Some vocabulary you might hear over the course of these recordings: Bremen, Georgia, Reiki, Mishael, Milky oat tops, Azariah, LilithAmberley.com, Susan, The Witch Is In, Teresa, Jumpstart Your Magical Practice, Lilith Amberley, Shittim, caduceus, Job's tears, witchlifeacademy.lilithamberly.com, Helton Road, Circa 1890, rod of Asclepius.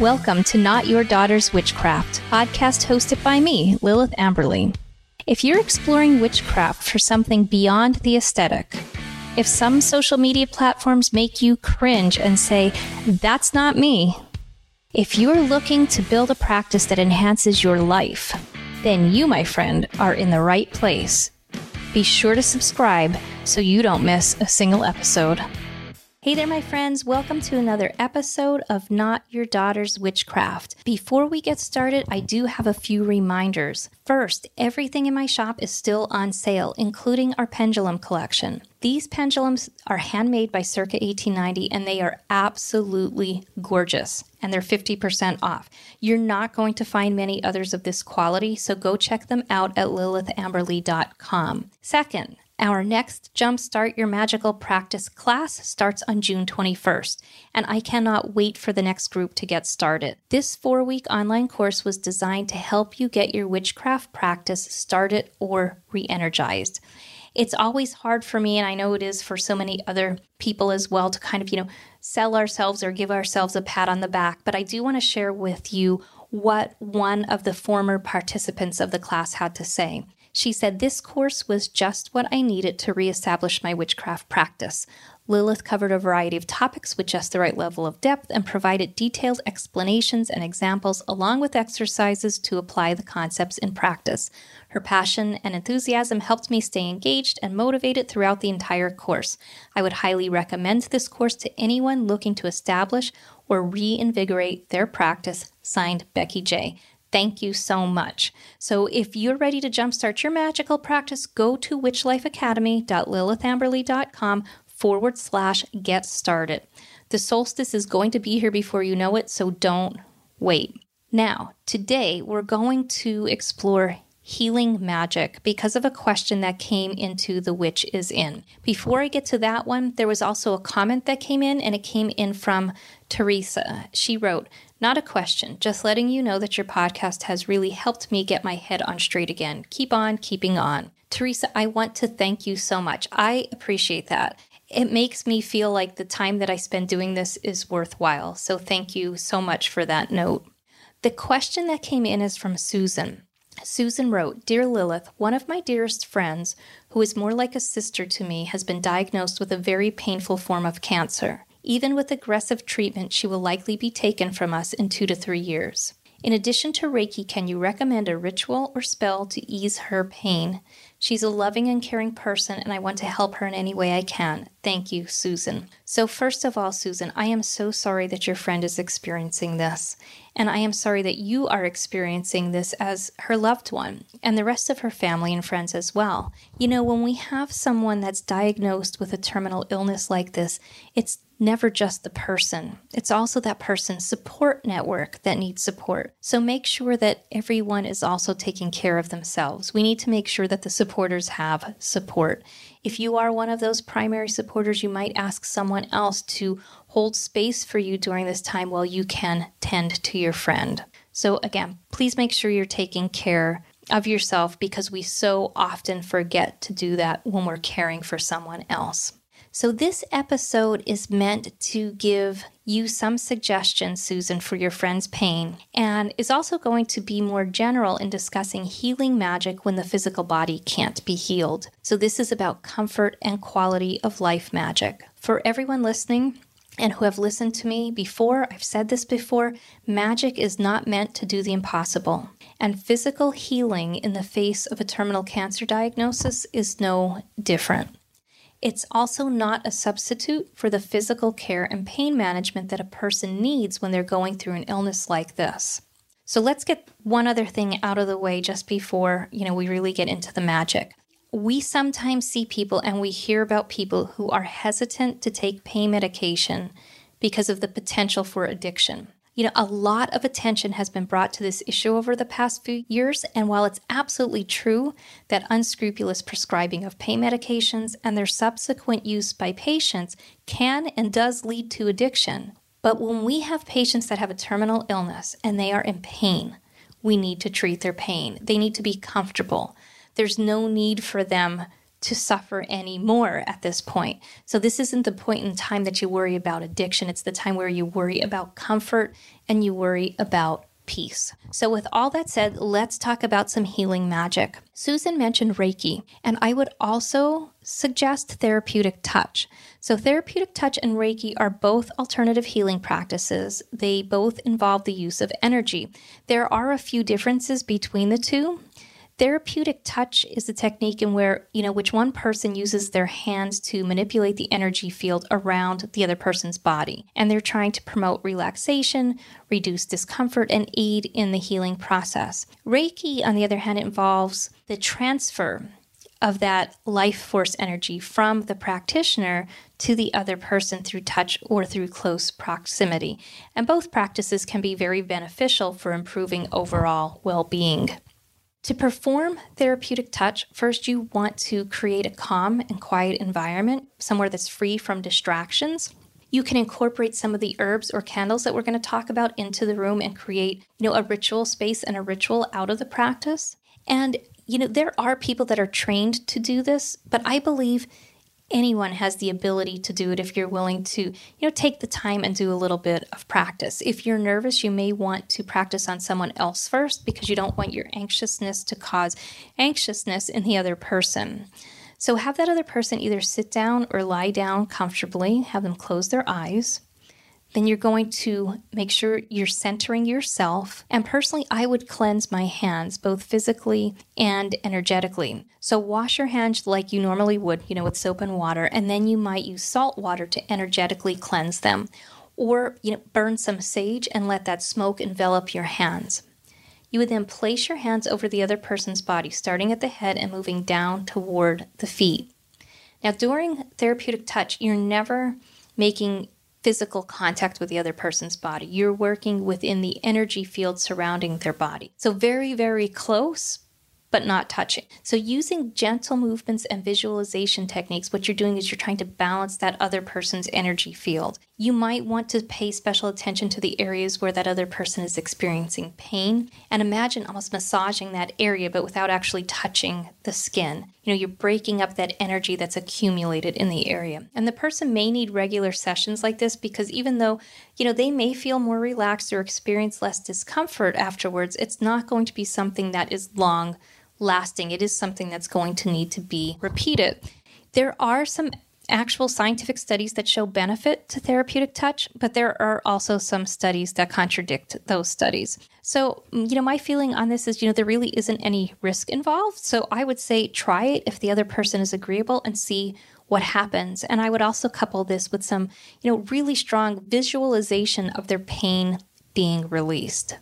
Welcome to Not Your Daughter's Witchcraft, podcast hosted by me, Lilith Amberley. If you're exploring witchcraft for something beyond the aesthetic, if some social media platforms make you cringe and say, "That's not me," if you're looking to build a practice that enhances your life, then you, my friend, are in the right place. Be sure to subscribe so you don't miss a single episode. Hey there, my friends. Welcome to another episode of Not Your Daughter's Witchcraft. Before we get started, I do have a few reminders. First, everything in my shop is still on sale, including our pendulum collection. These pendulums are handmade by Circa 1890, and they are absolutely gorgeous, and they're 50% off. You're not going to find many others of this quality, so go check them out at LilithAmberley.com. Second, our next Jumpstart Your Magical Practice class starts on June 21st, and I cannot wait for the next group to get started. This 4-week online course was designed to help you get your witchcraft practice started or re-energized. It's always hard for me, and I know it is for so many other people as well, to kind of, sell ourselves or give ourselves a pat on the back, but I do want to share with you what one of the former participants of the class had to say. She said, "This course was just what I needed to reestablish my witchcraft practice. Lilith covered a variety of topics with just the right level of depth and provided detailed explanations and examples along with exercises to apply the concepts in practice. Her passion and enthusiasm helped me stay engaged and motivated throughout the entire course. I would highly recommend this course to anyone looking to establish or reinvigorate their practice. Signed, Becky J. Thank you so much." So if you're ready to jumpstart your magical practice, go to witchlifeacademy.lilithamberly.com /get started. The solstice is going to be here before you know it, so don't wait. Now, today we're going to explore healing magic because of a question that came into The Witch Is In. Before I get to that one, there was also a comment that came in, and it came in from Teresa. She wrote, "Not a question, just letting you know that your podcast has really helped me get my head on straight again. Keep on keeping on." Teresa, I want to thank you so much. I appreciate that. It makes me feel like the time that I spend doing this is worthwhile. So thank you so much for that note. The question that came in is from Susan. Susan wrote, "Dear Lilith, one of my dearest friends, who is more like a sister to me, has been diagnosed with a very painful form of cancer. Even with aggressive treatment, she will likely be taken from us in 2 to 3 years. In addition to Reiki, can you recommend a ritual or spell to ease her pain? She's a loving and caring person, and I want to help her in any way I can. Thank you, Susan." So first of all, Susan, I am so sorry that your friend is experiencing this. And I am sorry that you are experiencing this as her loved one, and the rest of her family and friends as well. When we have someone that's diagnosed with a terminal illness like this, it's never just the person. It's also that person's support network that needs support. So make sure that everyone is also taking care of themselves. We need to make sure that the supporters have support. If you are one of those primary supporters, you might ask someone else to hold space for you during this time while you can tend to your friend. So again, please make sure you're taking care of yourself, because we so often forget to do that when we're caring for someone else. So this episode is meant to give you some suggestions, Susan, for your friend's pain, and is also going to be more general in discussing healing magic when the physical body can't be healed. So this is about comfort and quality of life magic. For everyone listening and who have listened to me before, I've said this before, magic is not meant to do the impossible. And physical healing in the face of a terminal cancer diagnosis is no different. It's also not a substitute for the physical care and pain management that a person needs when they're going through an illness like this. So let's get one other thing out of the way just before, we really get into the magic. We sometimes see people and we hear about people who are hesitant to take pain medication because of the potential for addiction. A lot of attention has been brought to this issue over the past few years, and while it's absolutely true that unscrupulous prescribing of pain medications and their subsequent use by patients can and does lead to addiction, but when we have patients that have a terminal illness and they are in pain, we need to treat their pain. They need to be comfortable. There's no need for them to suffer anymore at this point. So this isn't the point in time that you worry about addiction. It's the time where you worry about comfort and you worry about peace. So with all that said, let's talk about some healing magic. Susan mentioned Reiki, and I would also suggest therapeutic touch. So therapeutic touch and Reiki are both alternative healing practices. They both involve the use of energy. There are a few differences between the two. Therapeutic touch is a technique in where, which one person uses their hands to manipulate the energy field around the other person's body. And they're trying to promote relaxation, reduce discomfort, and aid in the healing process. Reiki, on the other hand, involves the transfer of that life force energy from the practitioner to the other person through touch or through close proximity. And both practices can be very beneficial for improving overall well-being. To perform therapeutic touch, first you want to create a calm and quiet environment, somewhere that's free from distractions. You can incorporate some of the herbs or candles that we're going to talk about into the room and create, a ritual space and a ritual out of the practice. And, there are people that are trained to do this, but I believe anyone has the ability to do it if you're willing to, take the time and do a little bit of practice. If you're nervous, you may want to practice on someone else first because you don't want your anxiousness to cause anxiousness in the other person. So have that other person either sit down or lie down comfortably, have them close their eyes. Then you're going to make sure you're centering yourself. And personally, I would cleanse my hands, both physically and energetically. So wash your hands like you normally would, with soap and water, and then you might use salt water to energetically cleanse them. Or, burn some sage and let that smoke envelop your hands. You would then place your hands over the other person's body, starting at the head and moving down toward the feet. Now, during therapeutic touch, you're never making physical contact with the other person's body. You're working within the energy field surrounding their body. So very, very close, but not touching. So using gentle movements and visualization techniques, what you're doing is you're trying to balance that other person's energy field. You might want to pay special attention to the areas where that other person is experiencing pain, and imagine almost massaging that area, but without actually touching the skin. You're breaking up that energy that's accumulated in the area. And the person may need regular sessions like this because even though, they may feel more relaxed or experience less discomfort afterwards, it's not going to be something that is long lasting. It is something that's going to need to be repeated. There are some actual scientific studies that show benefit to therapeutic touch, but there are also some studies that contradict those studies. So, my feeling on this is, there really isn't any risk involved. So I would say try it if the other person is agreeable and see what happens. And I would also couple this with some, really strong visualization of their pain being released.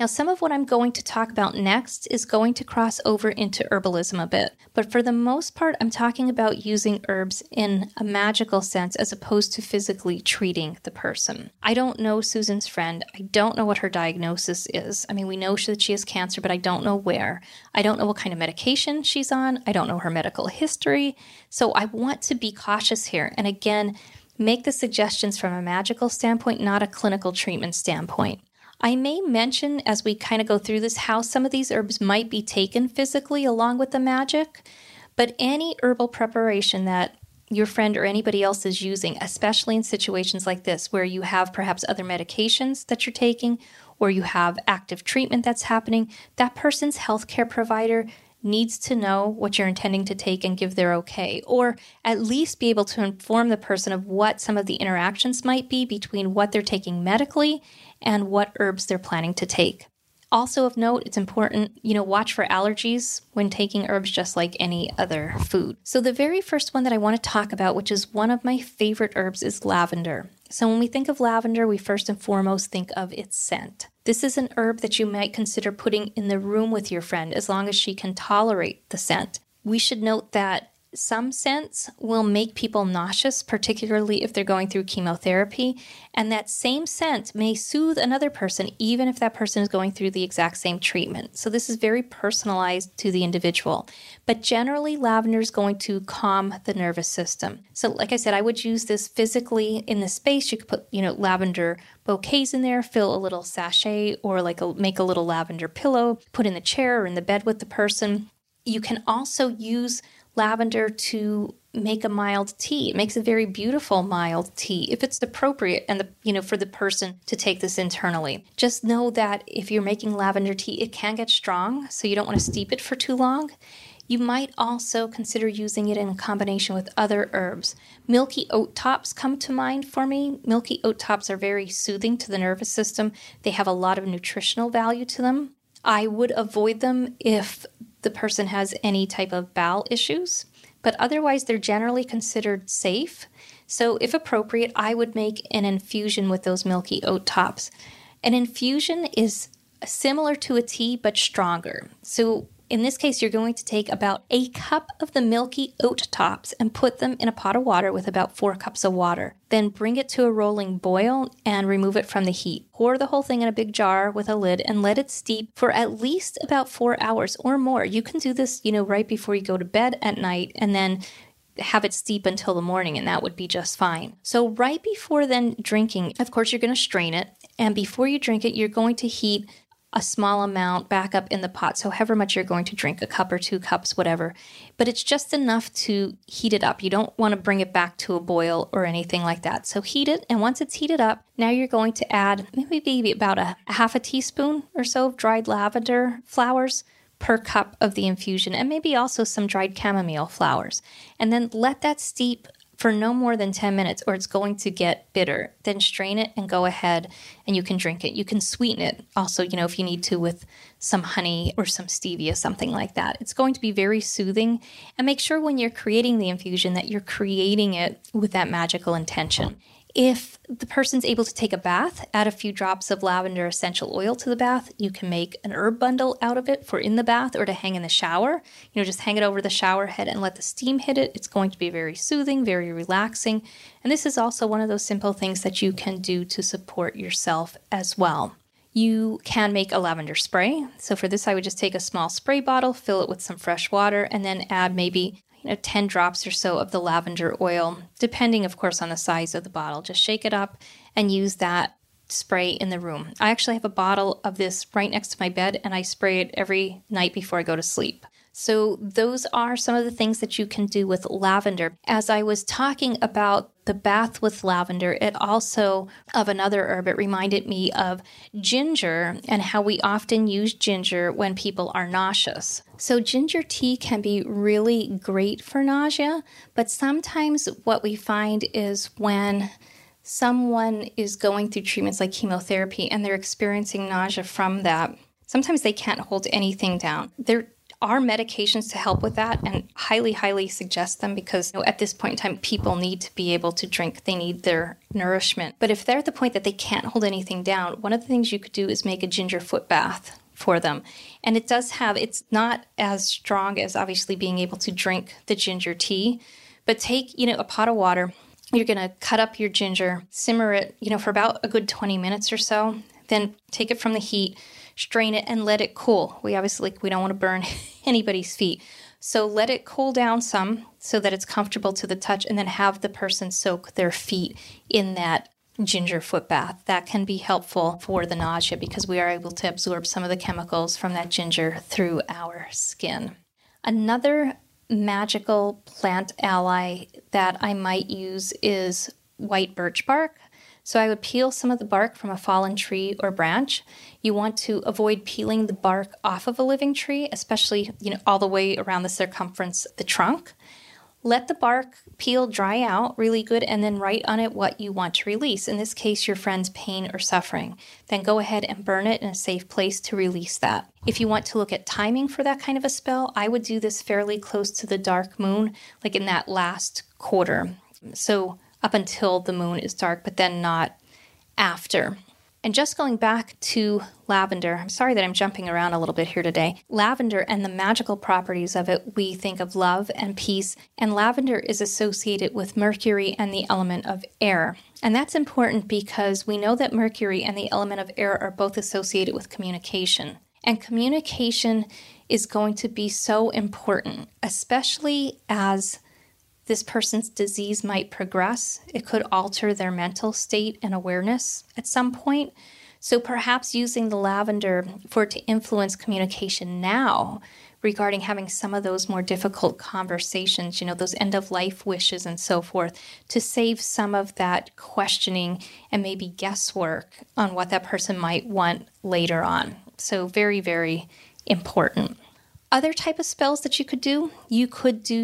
Now, some of what I'm going to talk about next is going to cross over into herbalism a bit, but for the most part, I'm talking about using herbs in a magical sense as opposed to physically treating the person. I don't know Susan's friend. I don't know what her diagnosis is. I mean, we know that she has cancer, but I don't know where. I don't know what kind of medication she's on. I don't know her medical history. So I want to be cautious here. And again, make the suggestions from a magical standpoint, not a clinical treatment standpoint. I may mention as we kind of go through this how some of these herbs might be taken physically along with the magic, but any herbal preparation that your friend or anybody else is using, especially in situations like this where you have perhaps other medications that you're taking or you have active treatment that's happening, that person's healthcare provider needs to know what you're intending to take and give their okay, or at least be able to inform the person of what some of the interactions might be between what they're taking medically and what herbs they're planning to take. Also of note, it's important, watch for allergies when taking herbs just like any other food. So the very first one that I want to talk about, which is one of my favorite herbs, is lavender. So when we think of lavender, we first and foremost think of its scent. This is an herb that you might consider putting in the room with your friend as long as she can tolerate the scent. We should note that some scents will make people nauseous, particularly if they're going through chemotherapy, and that same scent may soothe another person even if that person is going through the exact same treatment. So this is very personalized to the individual. But generally, lavender is going to calm the nervous system. So like I said, I would use this physically in the space. You could put, lavender bouquets in there, fill a little sachet, or make a little lavender pillow, put in the chair or in the bed with the person. You can also use lavender to make a mild tea. It makes a very beautiful mild tea if it's appropriate and for the person to take this internally. Just know that if you're making lavender tea, it can get strong, so you don't want to steep it for too long. You might also consider using it in combination with other herbs. Milky oat tops come to mind for me. Milky oat tops are very soothing to the nervous system. They have a lot of nutritional value to them. I would avoid them if the person has any type of bowel issues, but otherwise they're generally considered safe. So if appropriate, I would make an infusion with those milky oat tops. An infusion is similar to a tea, but stronger. So in this case, you're going to take about a cup of the milky oat tops and put them in a pot of water with about 4 cups of water. Then bring it to a rolling boil and remove it from the heat. Pour the whole thing in a big jar with a lid and let it steep for at least about 4 hours or more. You can do this, right before you go to bed at night and then have it steep until the morning, and that would be just fine. So right before then drinking, of course, you're going to strain it. And before you drink it, you're going to heat a small amount back up in the pot. So however much you're going to drink, a cup or 2 cups, whatever. But it's just enough to heat it up. You don't want to bring it back to a boil or anything like that. So heat it. And once it's heated up, now you're going to add maybe about a half a teaspoon or so of dried lavender flowers per cup of the infusion, and maybe also some dried chamomile flowers. And then let that steep for no more than 10 minutes or it's going to get bitter. Then strain it and go ahead and you can drink it. You can sweeten it also, if you need to, with some honey or some stevia, something like that. It's going to be very soothing, and make sure when you're creating the infusion that you're creating it with that magical intention. If the person's able to take a bath, add a few drops of lavender essential oil to the bath. You can make an herb bundle out of it for in the bath or to hang in the shower. Just hang it over the shower head and let the steam hit it. It's going to be very soothing, very relaxing. And this is also one of those simple things that you can do to support yourself as well. You can make a lavender spray. So for this, I would just take a small spray bottle, fill it with some fresh water, and then add maybe 10 drops or so of the lavender oil, depending, of course, on the size of the bottle. Just shake it up and use that spray in the room. I actually have a bottle of this right next to my bed, and I spray it every night before I go to sleep. So those are some of the things that you can do with lavender. As I was talking about the bath with lavender, it also, of another herb, it reminded me of ginger and how we often use ginger when people are nauseous. So ginger tea can be really great for nausea, but sometimes what we find is when someone is going through treatments like chemotherapy and they're experiencing nausea from that, sometimes they can't hold anything down. They're are medications to help with that, and highly, highly suggest them because at this point in time, people need to be able to drink. They need their nourishment. But if they're at the point that they can't hold anything down, one of the things you could do is make a ginger foot bath for them. And it does have, it's not as strong as obviously being able to drink the ginger tea, but take, a pot of water. You're going to cut up your ginger, simmer it, for about a good 20 minutes or so, then take it from the heat, strain it, and let it cool. We obviously, we don't want to burn anybody's feet. So let it cool down some so that it's comfortable to the touch, and then have the person soak their feet in that ginger foot bath. That can be helpful for the nausea because we are able to absorb some of the chemicals from that ginger through our skin. Another magical plant ally that I might use is white birch bark. So I would peel some of the bark from a fallen tree or branch. You want to avoid peeling the bark off of a living tree, especially, all the way around the circumference of the trunk. Let the bark peel, dry out really good, and then write on it what you want to release. In this case, your friend's pain or suffering. Then go ahead and burn it in a safe place to release that. If you want to look at timing for that kind of a spell, I would do this fairly close to the dark moon, like in that last quarter. So up until the moon is dark, but then not after. And just going back to lavender, I'm sorry that I'm jumping around a little bit here today. Lavender and the magical properties of it, we think of love and peace, and lavender is associated with Mercury and the element of air. And that's important because we know that Mercury and the element of air are both associated with communication. And communication is going to be so important, especially as this person's disease might progress. It could alter their mental state and awareness at some point. So perhaps using the lavender for it to influence communication now regarding having some of those more difficult conversations, you know, those end-of-life wishes and so forth, to save some of that questioning and maybe guesswork on what that person might want later on. So very, very important. Other type of spells that you could do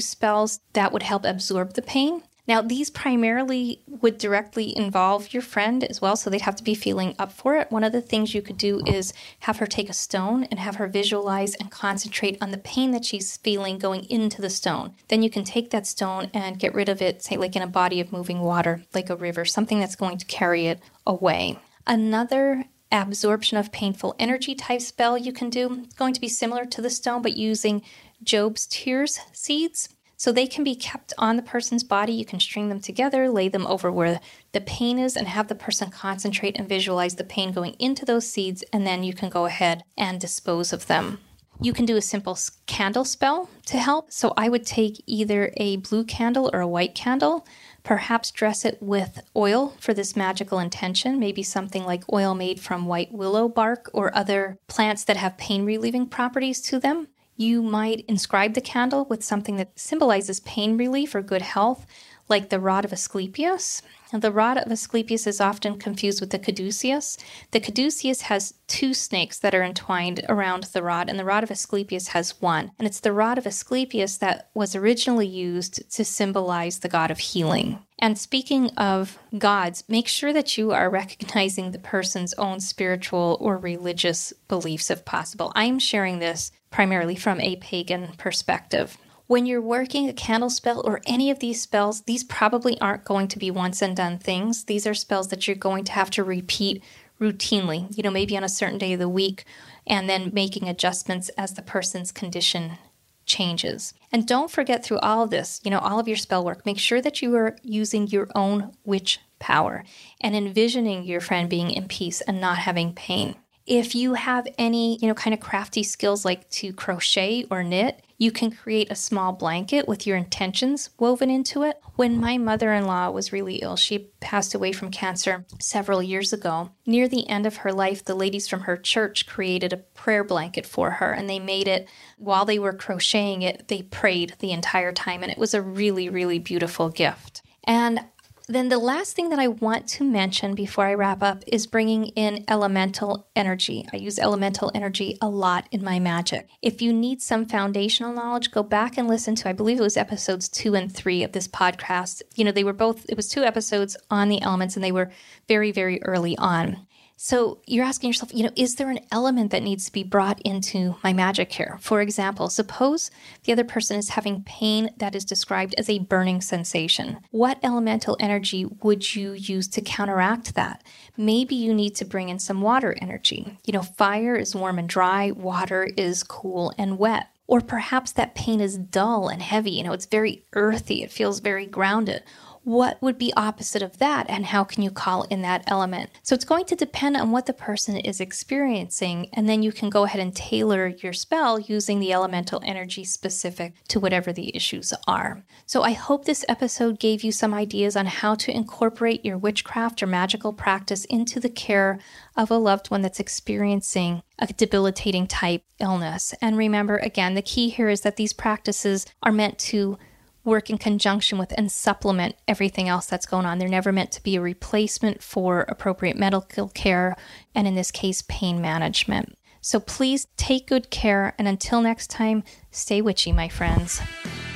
spells that would help absorb the pain. Now, these primarily would directly involve your friend as well, so they'd have to be feeling up for it. One of the things you could do is have her take a stone and have her visualize and concentrate on the pain that she's feeling going into the stone. Then you can take that stone and get rid of it, say like in a body of moving water, like a river, something that's going to carry it away. Another absorption of painful energy type spell you can do, it's going to be similar to the stone, but using Job's tears seeds. So they can be kept on the person's body. You can string them together, lay them over where the pain is, and have the person concentrate and visualize the pain going into those seeds, and then you can go ahead and dispose of them. You can do a simple candle spell to help. So I would take either a blue candle or a white candle, perhaps dress it with oil for this magical intention, maybe something like oil made from white willow bark or other plants that have pain-relieving properties to them. You might inscribe the candle with something that symbolizes pain relief or good health, like the rod of Asclepius. Now, the rod of Asclepius is often confused with the caduceus. The caduceus has two snakes that are entwined around the rod, and the rod of Asclepius has one. And it's the rod of Asclepius that was originally used to symbolize the god of healing. And speaking of gods, make sure that you are recognizing the person's own spiritual or religious beliefs if possible. I'm sharing this primarily from a pagan perspective. When you're working a candle spell or any of these spells, these probably aren't going to be once and done things. These are spells that you're going to have to repeat routinely, you know, maybe on a certain day of the week, and then making adjustments as the person's condition changes. And don't forget through all of this, you know, all of your spell work, make sure that you are using your own witch power and envisioning your friend being in peace and not having pain. If you have any, you know, kind of crafty skills like to crochet or knit, you can create a small blanket with your intentions woven into it. When my mother-in-law was really ill, she passed away from cancer several years ago. Near the end of her life, the ladies from her church created a prayer blanket for her, and they made it, while they were crocheting it, they prayed the entire time, and it was a really, really beautiful gift. And then the last thing that I want to mention before I wrap up is bringing in elemental energy. I use elemental energy a lot in my magic. If you need some foundational knowledge, go back and listen to, I believe it was episodes 2 and 3 of this podcast. You know, they were both, it was 2 episodes on the elements, and they were very, very early on. So you're asking yourself, you know, is there an element that needs to be brought into my magic here? For example, suppose the other person is having pain that is described as a burning sensation. What elemental energy would you use to counteract that? Maybe you need to bring in some water energy. You know, fire is warm and dry, water is cool and wet. Or perhaps that pain is dull and heavy, you know, it's very earthy, it feels very grounded. What would be opposite of that, and how can you call in that element? So it's going to depend on what the person is experiencing, and then you can go ahead and tailor your spell using the elemental energy specific to whatever the issues are. So I hope this episode gave you some ideas on how to incorporate your witchcraft or magical practice into the care of a loved one that's experiencing a debilitating type illness. And remember, again, the key here is that these practices are meant to work in conjunction with and supplement everything else that's going on. They're never meant to be a replacement for appropriate medical care, and in this case, pain management. So please take good care, and until next time, stay witchy, my friends.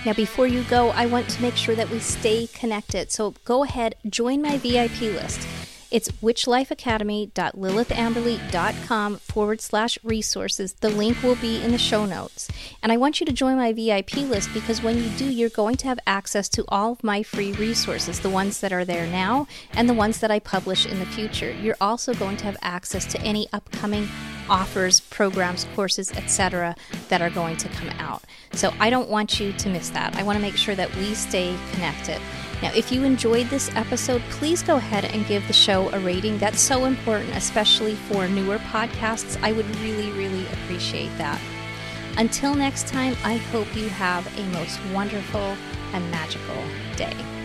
Now, before you go, I want to make sure that we stay connected. So go ahead, join my VIP list. It's witchlifeacademy.lilithamberly.com/resources. The link will be in the show notes. And I want you to join my VIP list, because when you do, you're going to have access to all of my free resources, the ones that are there now and the ones that I publish in the future. You're also going to have access to any upcoming offers, programs, courses, etc. that are going to come out. So I don't want you to miss that. I want to make sure that we stay connected. Now, if you enjoyed this episode, please go ahead and give the show a rating. That's so important, especially for newer podcasts. I would really, really appreciate that. Until next time, I hope you have a most wonderful and magical day.